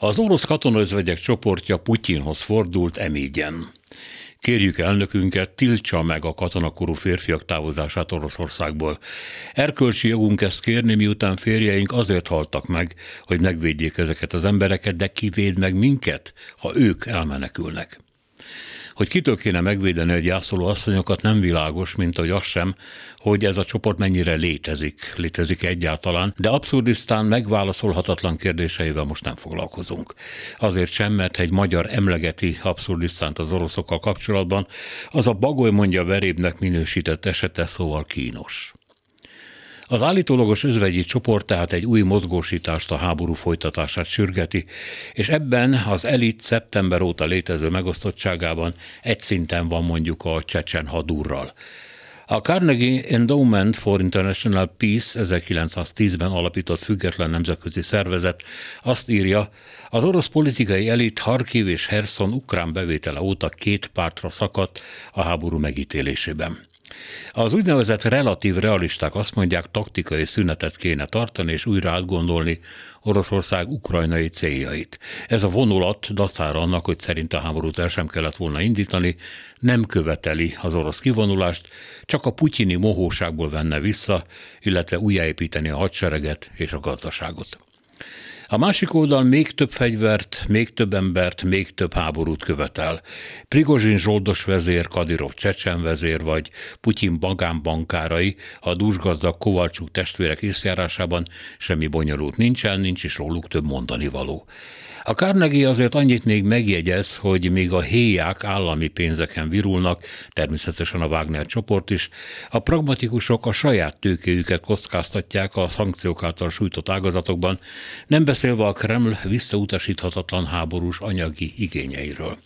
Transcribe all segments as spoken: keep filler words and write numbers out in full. Az orosz katonaözvegyek csoportja Putyinhoz fordult emígyen. Kérjük elnökünket, tiltsa meg a katonakorú férfiak távozását Oroszországból. Erkölcsi jogunk ezt kérni, miután férjeink azért haltak meg, hogy megvédjék ezeket az embereket, de ki véd meg minket, ha ők elmenekülnek. Hogy kitől kéne megvédeni a gyászoló asszonyokat, nem világos, mint ahogy az sem, hogy ez a csoport mennyire létezik, létezik egyáltalán, de Abszurdisztán megválaszolhatatlan kérdéseivel most nem foglalkozunk. Azért sem, mert egy magyar emlegeti Abszurdisztánt az oroszokkal kapcsolatban, az a bagoly mondja verébnek minősített esete, szóval kínos. Az állítólagos özvegyi csoport tehát egy új mozgósítást, a háború folytatását sürgeti, és ebben az elit szeptember óta létező megosztottságában egy szinten van mondjuk a csecsen hadúrral. A Carnegie Endowment for International Peace ezerkilencszáztízben alapított független nemzetközi szervezet azt írja, az orosz politikai elit Harkiv és Herszon ukrán bevétele óta két pártra szakadt a háború megítélésében. Az úgynevezett relatív realisták azt mondják, taktikai szünetet kéne tartani és újra átgondolni Oroszország ukrajnai céljait. Ez a vonulat, dacára annak, hogy szerint a háborút el sem kellett volna indítani, nem követeli az orosz kivonulást, csak a putyini mohóságból venne vissza, illetve újjáépíteni a hadsereget és a gazdaságot. A másik oldal még több fegyvert, még több embert, még több háborút követel. Prigozsin zsoldos vezér, Kadirov csecsen vezér vagy Putyin magánbankárai a dúsgazdag Kovalcsuk testvérek észjárásában semmi bonyolult nincsen, nincs is róluk több mondani való. A Carnegie azért annyit még megjegyez, hogy még a héják állami pénzeken virulnak, természetesen a Wagner csoport is, a pragmatikusok a saját tőkéjüket kockáztatják a szankciók által sújtott ágazatokban, nem beszélve a Kreml visszautasíthatatlan háborús anyagi igényeiről.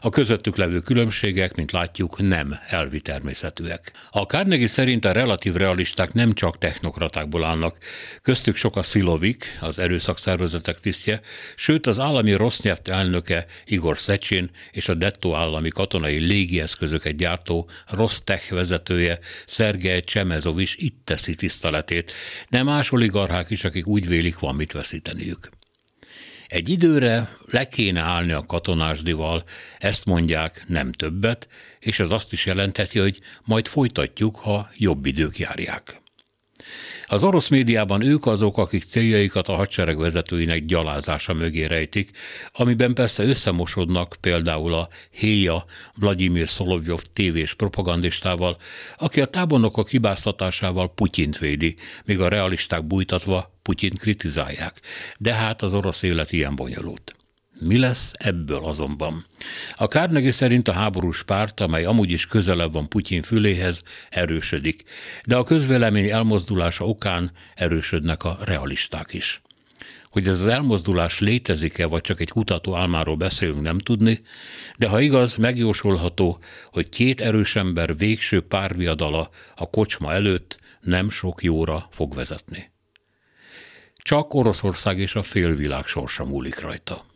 A közöttük levő különbségek, mint látjuk, nem elvi természetűek. A Carnegie szerint a relatív realisták nem csak technokratákból állnak, köztük sok a Szilovik, az erőszakszervezetek tisztje, sőt az állami Rosznyefty elnöke Igor Szecsin és a dettó állami katonai légieszközöket gyártó Rostech vezetője Szergei Csemezov is itt teszi tiszteletét, de más oligarchák is, akik úgy vélik, van mit veszíteniük. Egy időre le kéne állni a katonásdival, ezt mondják, nem többet, és ez azt is jelenteti, hogy majd folytatjuk, ha jobb idők járják. Az orosz médiában ők azok, akik céljaikat a hadsereg vezetőinek gyalázása mögé rejtik, amiben persze összemosodnak például a héja Vladimir Szolovjov tévés propagandistával, aki a tábornokok hibáztatásával Putyint védi, míg a realisták bújtatva Putyint kritizálják. De hát az orosz élet ilyen bonyolult. Mi lesz ebből azonban? A Carnegie szerint a háborús párt, amely amúgy is közelebb van Putyin füléhez, erősödik, de a közvélemény elmozdulása okán erősödnek a realisták is. Hogy ez az elmozdulás létezik-e, vagy csak egy kutató álmáról beszélünk, nem tudni, de ha igaz, megjósolható, hogy két erős ember végső párviadala a kocsma előtt nem sok jóra fog vezetni. Csak Oroszország és a félvilág sorsa múlik rajta.